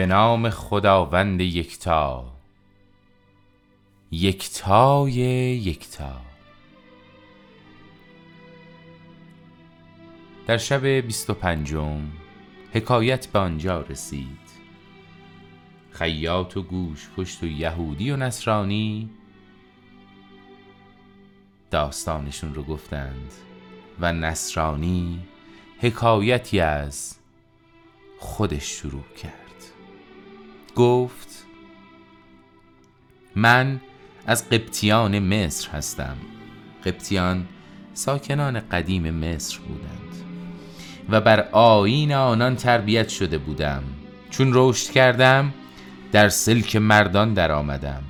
به نام خداوند یکتا، یکتای یکتا. در شب 25 حکایت به آنجا رسید. خیاط و گوشپشت و یهودی و نصرانی داستانشون رو گفتند و نصرانی حکایتی از خودش شروع کرد. گفت من از قبطیان مصر هستم. قبطیان ساکنان قدیم مصر بودند و بر آیین آنان تربیت شده بودم. چون رشد کردم در سلک مردان در آمدم.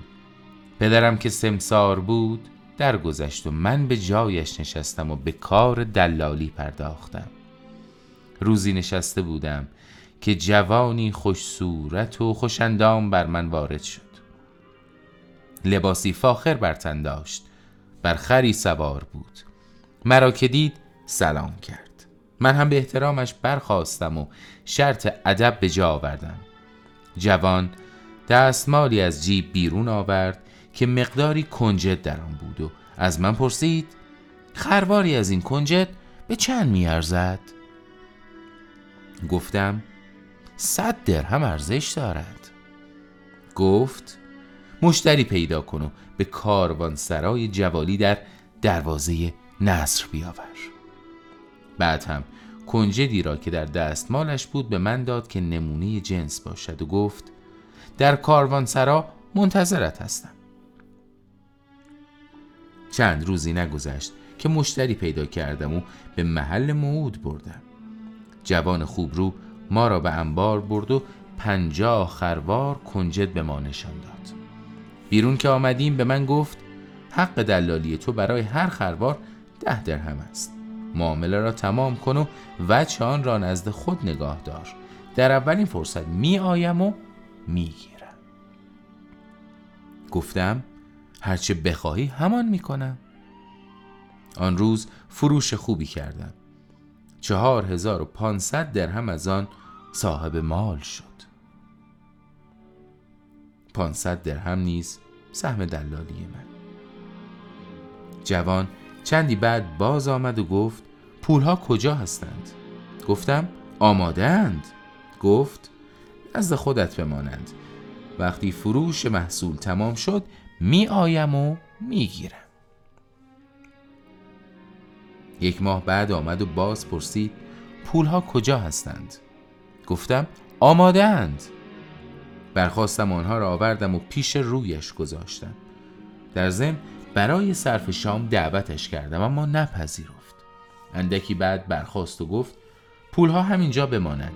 پدرم که سمسار بود درگذشت و من به جایش نشستم و به کار دلالی پرداختم. روزی نشسته بودم که جوانی خوش صورت و خوش اندام بر من وارد شد. لباسی فاخر بر تن داشت، بر خری سوار بود. مرا که دید سلام کرد. من هم به احترامش برخاستم و شرط ادب به جا آوردم. جوان دستمالی از جیب بیرون آورد که مقداری کنجد در آن بود و از من پرسید خرواری از این کنجد به چند می‌ارزد؟ گفتم 100 درهم ارزش دارد. گفت مشتری پیدا کن و به کاروانسرای جوالی در دروازه نصر بیاور. بعد هم کنجدی را که در دستمالش بود به من داد که نمونه جنس باشد و گفت در کاروانسرا منتظرت هستم. چند روزی نگذشت که مشتری پیدا کردم و به محل موعود بردم. جوان خوبرو ما را به انبار برد و 50 خروار کنجد به ما نشان داد. بیرون که آمدیم به من گفت حق دلالی تو برای هر خروار 10 درهم است. معامله را تمام کن و وجه آن را نزد خود نگاه دار. در اولین فرصت می آیم و می گیرم. گفتم هرچه بخواهی همان می کنم. آن روز فروش خوبی کردم. 4500 درهم از آن صاحب مال شد. 500 درهم نیز سهم دلالی من. جوان چندی بعد باز آمد و گفت پولها کجا هستند؟ گفتم آمادند. گفت نزد خودت بمانند. وقتی فروش محصول تمام شد می آیم و می گیرم. 1 ماه بعد آمد و باز پرسید پولها کجا هستند؟ گفتم آمادند. برخواستم آنها را آوردم و پیش رویش گذاشتم. در ضمن برای صرف شام دعوتش کردم اما نپذیرفت. اندکی بعد برخاست و گفت پولها همینجا بمانند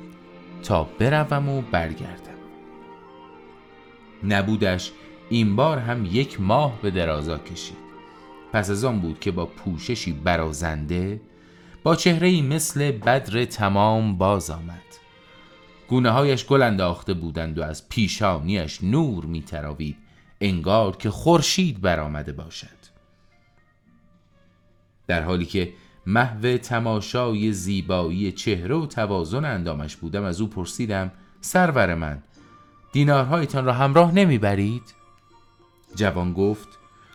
تا بروم و برگردم. نبودش این بار هم 1 ماه به درازا کشید. پس از آن بود که با پوششی برازنده با چهره‌ای مثل بدر تمام باز آمد. گونه‌هایش گل انداخته بودند و از پیشانیش نور می‌تراوید، انگار که خورشید برآمده باشد. در حالی که محو تماشای زیبایی چهره و توازن اندامش بودم از او پرسیدم سرور من دینارهایتان را همراه نمی‌برید؟ جوان گفت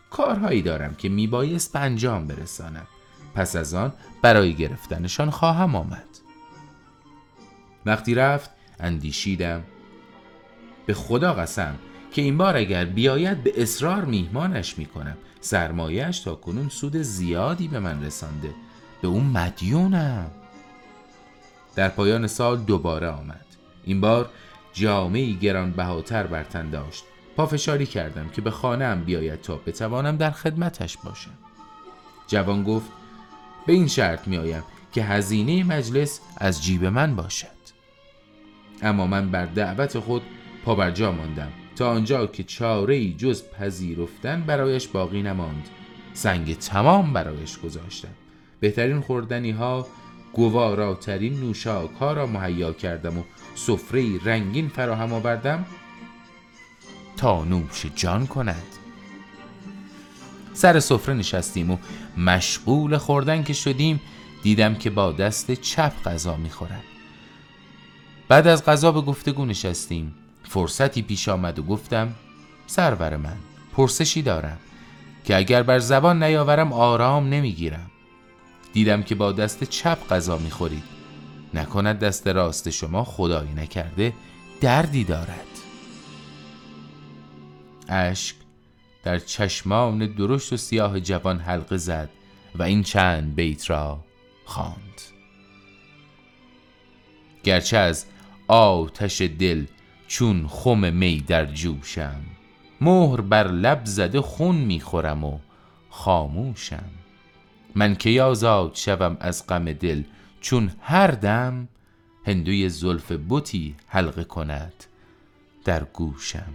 کارهایی دارم که میبایست به انجام برسانم. پس از آن برای گرفتنشان خواهم آمد. وقتی رفت اندیشیدم به خدا قسم که این بار اگر بیاید به اصرار میهمانش میکنم. سرمایهش تا کنون سود زیادی به من رسانده. به اون مدیونم. در پایان سال دوباره آمد. این بار جامه‌ای گرانبهاتر بر تن داشت. پافشاری کردم که به خانه‌ام بیاید تا بتوانم در خدمتش باشم. جوان گفت به این شرط میآیم که هزینه مجلس از جیب من باشد. اما من بر دعوت خود پابرجا ماندم تا آنجا که چاره‌ای جز پذیرفتن برایش باقی نماند. سنگ تمام برایش گذاشتم. بهترین خوردنی‌ها، گواراترین نوشاک‌ها را مهیا کردم و سفره‌ای رنگین فراهم آوردم تا نوش جان کند. سر سفره نشستیم و مشغول خوردن که شدیم دیدم که با دست چپ غذا میخورد. بعد از غذا به گفتگو نشستیم. فرصتی پیش آمد و گفتم سرور من، پرسشی دارم که اگر بر زبان نیاورم آرام نمیگیرم. دیدم که با دست چپ غذا میخورید، نکند دست راست شما خدایی نکرده دردی دارد. اشک در چشمان درشت و سیاه جوان حلقه زد و این چند بیت را خواند: گرچه از آتش دل چون خم می در جوشم، مهر بر لب زده خون میخورم و خاموشم. من که آزاد شوم از غم دل، چون هر دم هندوی زلف بتی حلقه کند در گوشم.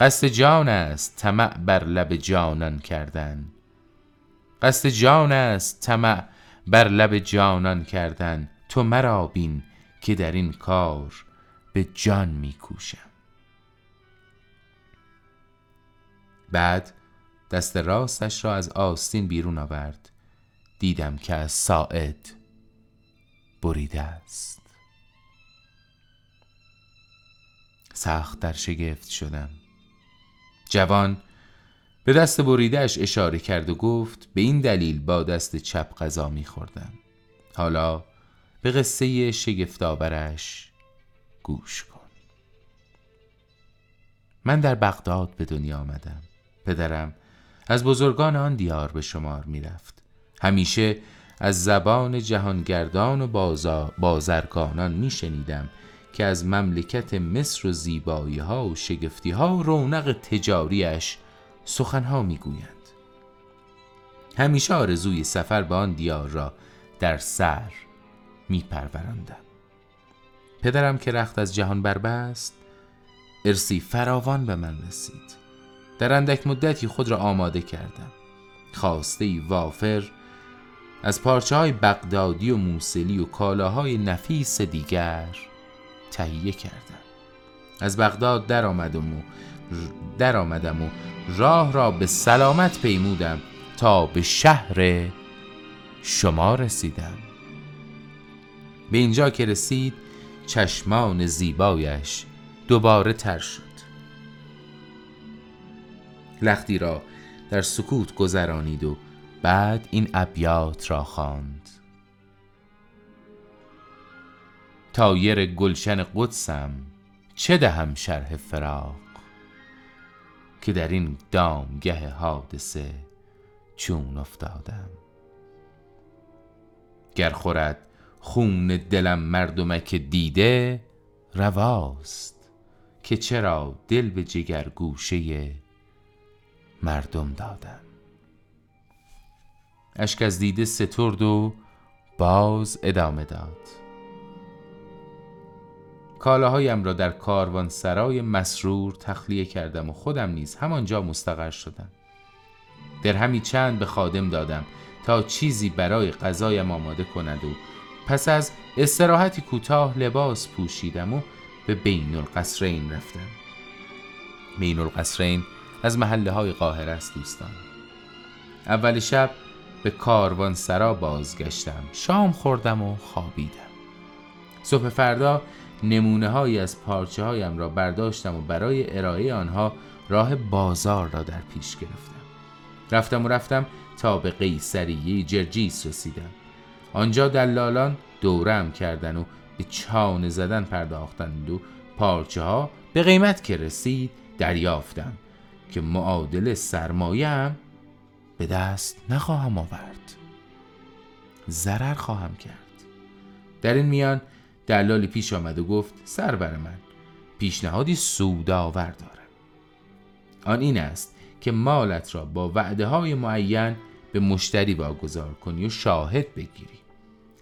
قصد جان است طمع بر لب جانان کردن، قصد جان است طمع بر لب جانان کردن. تو مرا بین که در این کار به جان میکوشم. بعد دست راستش را از آستین بیرون آورد، دیدم که از ساعد بریده است. سخت در شگفت شدم. جوان به دست بریدهش اشاره کرد و گفت به این دلیل با دست چپ غذا می‌خوردم. حالا به قصه شگفت‌آورش گوش کن. من در بغداد به دنیا آمدم. پدرم از بزرگان آن دیار به شمار می‌رفت. همیشه از زبان جهانگردان و بازرگانان می‌شنیدم که از مملکت مصر و زیبایی‌ها و شگفتی‌ها و رونق تجاریش سخن‌ها می‌گویند. همیشه آرزوی سفر به آن دیار را در سر می‌پروراندم. پدرم که رخت از جهان بربست، ارثی فراوان به من رسید. در اندک مدتی خود را آماده کردم. خواسته‌ای وافر از پارچه‌های بغدادی و موصلی و کالاهای نفیس دیگر تهیه کردم. از بغداد در آمدم و راه را به سلامت پیمودم تا به شهر شما رسیدم. به اینجا که رسید، چشمان زیبایش دوباره تر شد. لختی را در سکوت گذرانید و بعد این ابیات را خواند: طایر گلشن قدسم چه دهم شرح فراق، که در این دامگه حادثه چون افتادم. گر خورد خون دلم مردمک دیده، رواست که چرا دل به جگر گوشه مردم دادم. اشک از دیده سترد و باز ادامه داد: کالاهایم را در کاروان سرای مسرور تخلیه کردم و خودم نیز همانجا مستقر شدم. درهمی چند به خادم دادم تا چیزی برای غذایم آماده کند و پس از استراحتی کوتاه لباس پوشیدم و به بین القصرین رفتم. بین القصرین از محله‌های قاهره است دوستان. اول شب به کاروان سرا بازگشتم، شام خوردم و خوابیدم. صبح فردا نمونه هایی از پارچه هایم را برداشتم و برای ارائه آنها راه بازار را در پیش گرفتم. رفتم تا به قیصریه جرجی رسیدم. آنجا دلالان دورم کردن و به چانه زدن پرداختند و پارچه ها به قیمت که رسید دریافتم که معادل سرمایه‌ام به دست نخواهم آورد، ضرر خواهم کرد. در این میان دلالی پیش آمد و گفت سرور من، پیشنهادی سودآور دارم. آن این است که مالت را با وعده های معین به مشتری واگذار کنی و شاهد بگیری.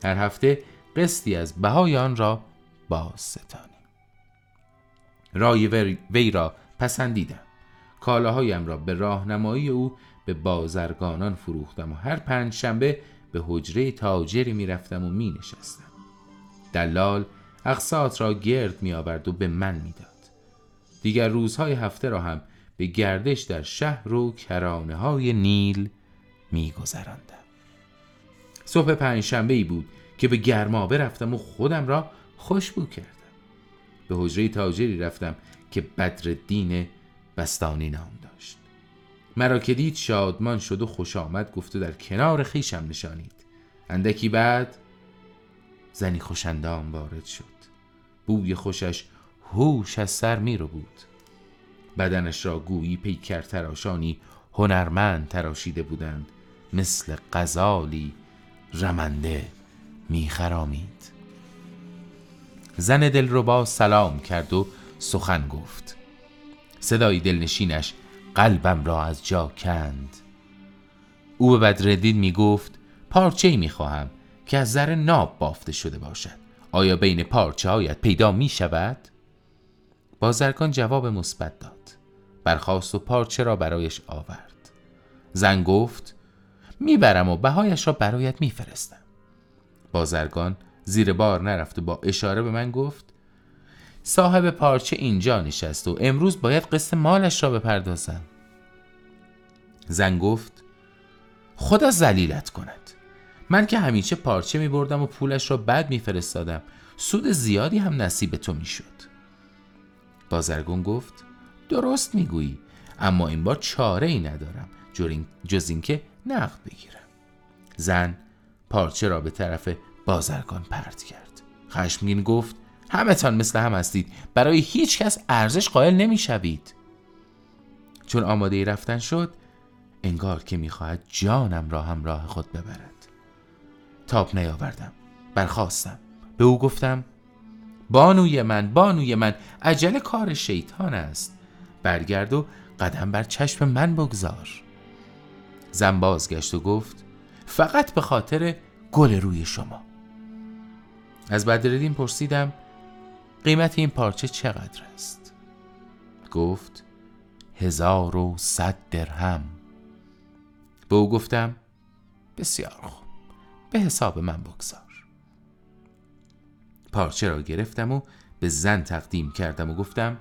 هر هفته قسطی از بهای آن را بازستانی. رای وی را پسندیدم. کالاهایم را به راهنمایی او به بازرگانان فروختم و هر پنجشنبه به حجره تاجری میرفتم و مینشستم. دلال اقساط را گرد می آورد و به من میداد. دیگر روزهای هفته را هم به گردش در شهر و کرانه های نیل میگذراندم. صبح پنجشنبه ای بود که به گرمابه رفتم و خودم را خوشبو کردم. به حجره تاجری رفتم که بدرالدین بستانی نام داشت. مرا که دید شادمان شد و خوش آمد گفت و در کنار خیشم نشانید. اندکی بعد زنی خوشندام وارد شد. بوی خوشش هوش از سر می رو بود. بدنش را گویی پیکر تراشانی هنرمند تراشیده بودند، مثل غزالی رمنده می خرامید. زن دلربا سلام کرد و سخن گفت. صدای دلنشینش قلبم را از جا کند. او به بدرالدین می گفت پارچه‌ای می خواهم که از زر ناب بافته شده باشد. آیا بین پارچه‌هایت پیدا می شود؟ بازرگان جواب مثبت داد. برخاست و پارچه را برایش آورد. زن گفت میبرم و بهایش را برایت میفرستم. بازرگان زیر بار نرفت و با اشاره به من گفت صاحب پارچه اینجا نشست و امروز باید قسط مالش را بپردازم. زن گفت خدا ذلیلت کند. من که همیشه پارچه میبردم و پولش را بعد میفرستادم. سود زیادی هم نصیب تو میشد. بازرگان گفت درست میگویی، اما این بار چاره ای ندارم جز این که نقد بگیرم. زن پارچه را به طرف بازرگان پرت کرد. خشمگین گفت همتان مثل هم هستید، برای هیچ کس ارزش قائل نمی شوید. چون آماده رفتن شد انگار که می خواهد جانم را همراه خود ببرد. تاب نیاوردم. برخاستم. به او گفتم بانوی من عجله کار شیطان است. برگرد و قدم بر چشم من بگذار. زن بازگشت و گفت فقط به خاطر گل روی شما. از بدرالدین پرسیدم قیمت این پارچه چقدر است؟ گفت 1100 درهم. به او گفتم بسیار خوب، به حساب من بگذار. پارچه را گرفتم و به زن تقدیم کردم و گفتم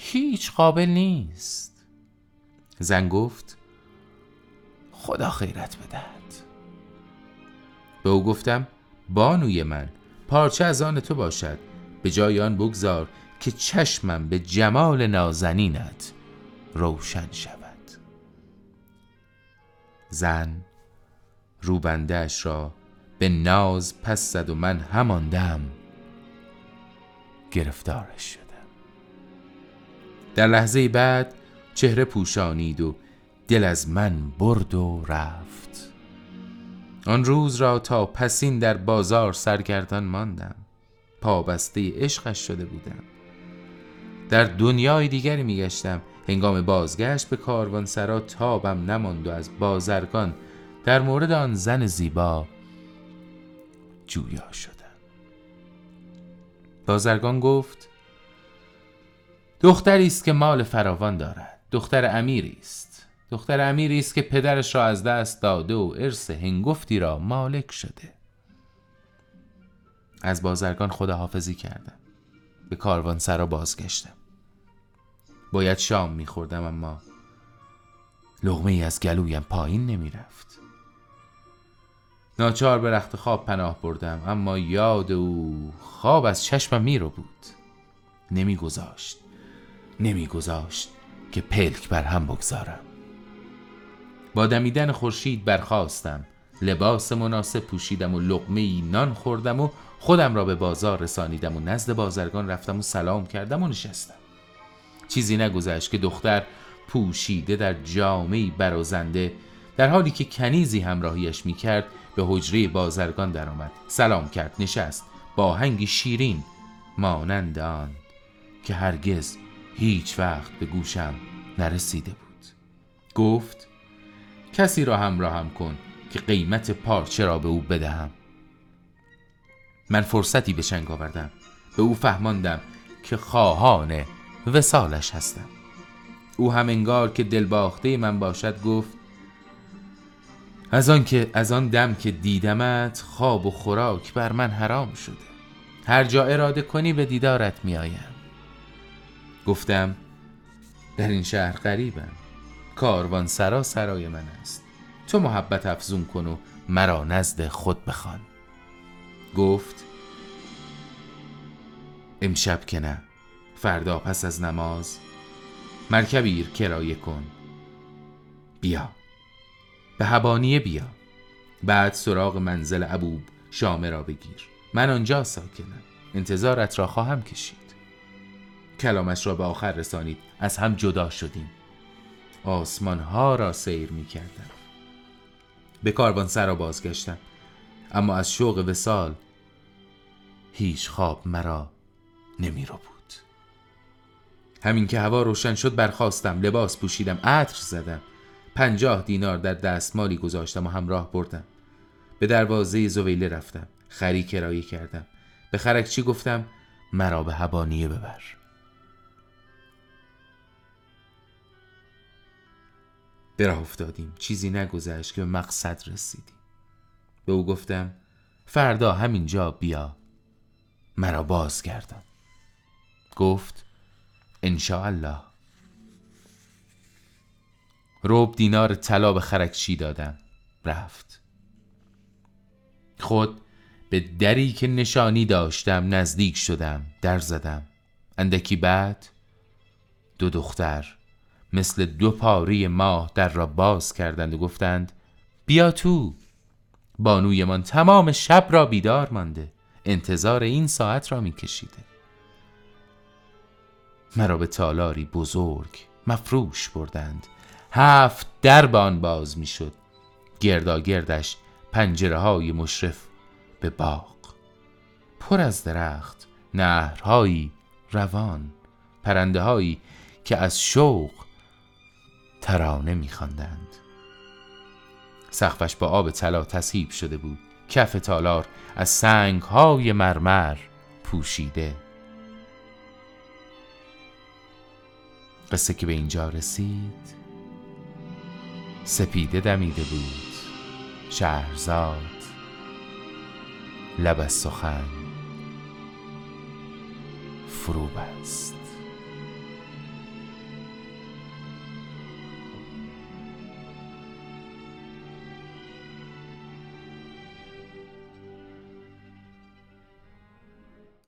هیچ قابل نیست. زن گفت خدا خیرت بدهد. به او گفتم بانوی من پارچه از آن تو باشد، به جای آن بگذار که چشمم به جمال نازنینت روشن شود. زن روبنده اش را به ناز پس زد و من هماندم گرفتارش شدم. در لحظه بعد چهره پوشانید و دل از من برد و رفت. آن روز را تا پسین در بازار سرگردان ماندم. پابسته عشقش شده بودم. در دنیای دیگری میگشتم. هنگام بازگشت به کاروانسرا تابم نماند و از بازرگان در مورد آن زن زیبا جویا شدم. بازرگان گفت دختری است که مال فراوان دارد. دختر امیری است که پدرش را از دست داده و ارث هنگفتی را مالک شده. از بازرگان خداحافظی کردم. به کاروانسرا بازگشتم. باید شام می‌خوردم اما لقمه‌ای از گلویم پایین نمی‌رفت. ناچار به رخت خواب پناه بردم، اما یاد او خواب از چشمم میرو بود. نمی‌گذاشت که پلک بر هم بگذارم. با دمیدن خورشید برخاستم، لباس مناسب پوشیدم و لقمه‌ای نان خوردم و خودم را به بازار رسانیدم و نزد بازرگان رفتم و سلام کردم و نشستم. چیزی نگذشت که دختر پوشیده در جامه‌ای برازنده در حالی که کنیزی همراهیش می‌کرد به حجره بازرگان درآمد. سلام کرد، نشست، با آهنگی شیرین مانند آن که هرگز هیچ وقت به گوشم نرسیده بود. گفت کسی را همراهم کن که قیمت پارچه را به او بدهم. من فرصتی به چنگ آوردم. به او فهماندم که خواهان وصالش هستم. او هم انگار که دلباخته من باشد گفت از آن دم که دیدمت خواب و خوراک بر من حرام شده. هر جا اراده کنی به دیدارت میآیم. گفتم در این شهر غریبم. کاروان سرا سرای من است. تو محبت افزون کن و مرا نزد خود بخوان. گفت امشب که نه، فردا پس از نماز مرکبی کرایه کن، بیا به هبانیه بیا، بعد سراغ منزل ابوب شامه را بگیر، من آنجا ساکنم، انتظارت را خواهم کشید. کلامش را به آخر رسانید. از هم جدا شدیم. آسمان ها را سیر می کردم. به کاروانسرا بازگشتم، اما از شوق وصال هیچ خواب مرا نمی رو بود. همین که هوا روشن شد برخاستم، لباس پوشیدم، عطر زدم، 50 دینار در دستمالی گذاشتم و همراه بردم. به دروازه زویله رفتم، خری کرایه کردم، به خرکچی گفتم مرا به هبانیه ببر. به راه افتادیم، چیزی نگذشت که به مقصد رسیدیم. به او گفتم فردا همینجا بیا، مرا بازگردان. گفت انشاءالله. ربع دینار طلا به خرکچی دادم، رفت. خود به دری که نشانی داشتم نزدیک شدم، در زدم. اندکی بعد 2 دختر مثل 2 پاری ماه در را باز کردند و گفتند بیا تو، بانوی من تمام شب را بیدار مانده، انتظار این ساعت را می کشیده. مرا به تالاری بزرگ مفروش بردند، 7 در به آن باز می شد، گرداگردش پنجره های مشرف به باغ، پر از درخت، نهرهایی روان، پرنده هایی که از شوق ترانه می خواندند. سقفش با آب طلا تصیب شده بود، کف تالار از سنگ های مرمر پوشیده. قصه که به اینجا رسید سپیده دمیده بود. شهرزاد لب از سخن فرو بست.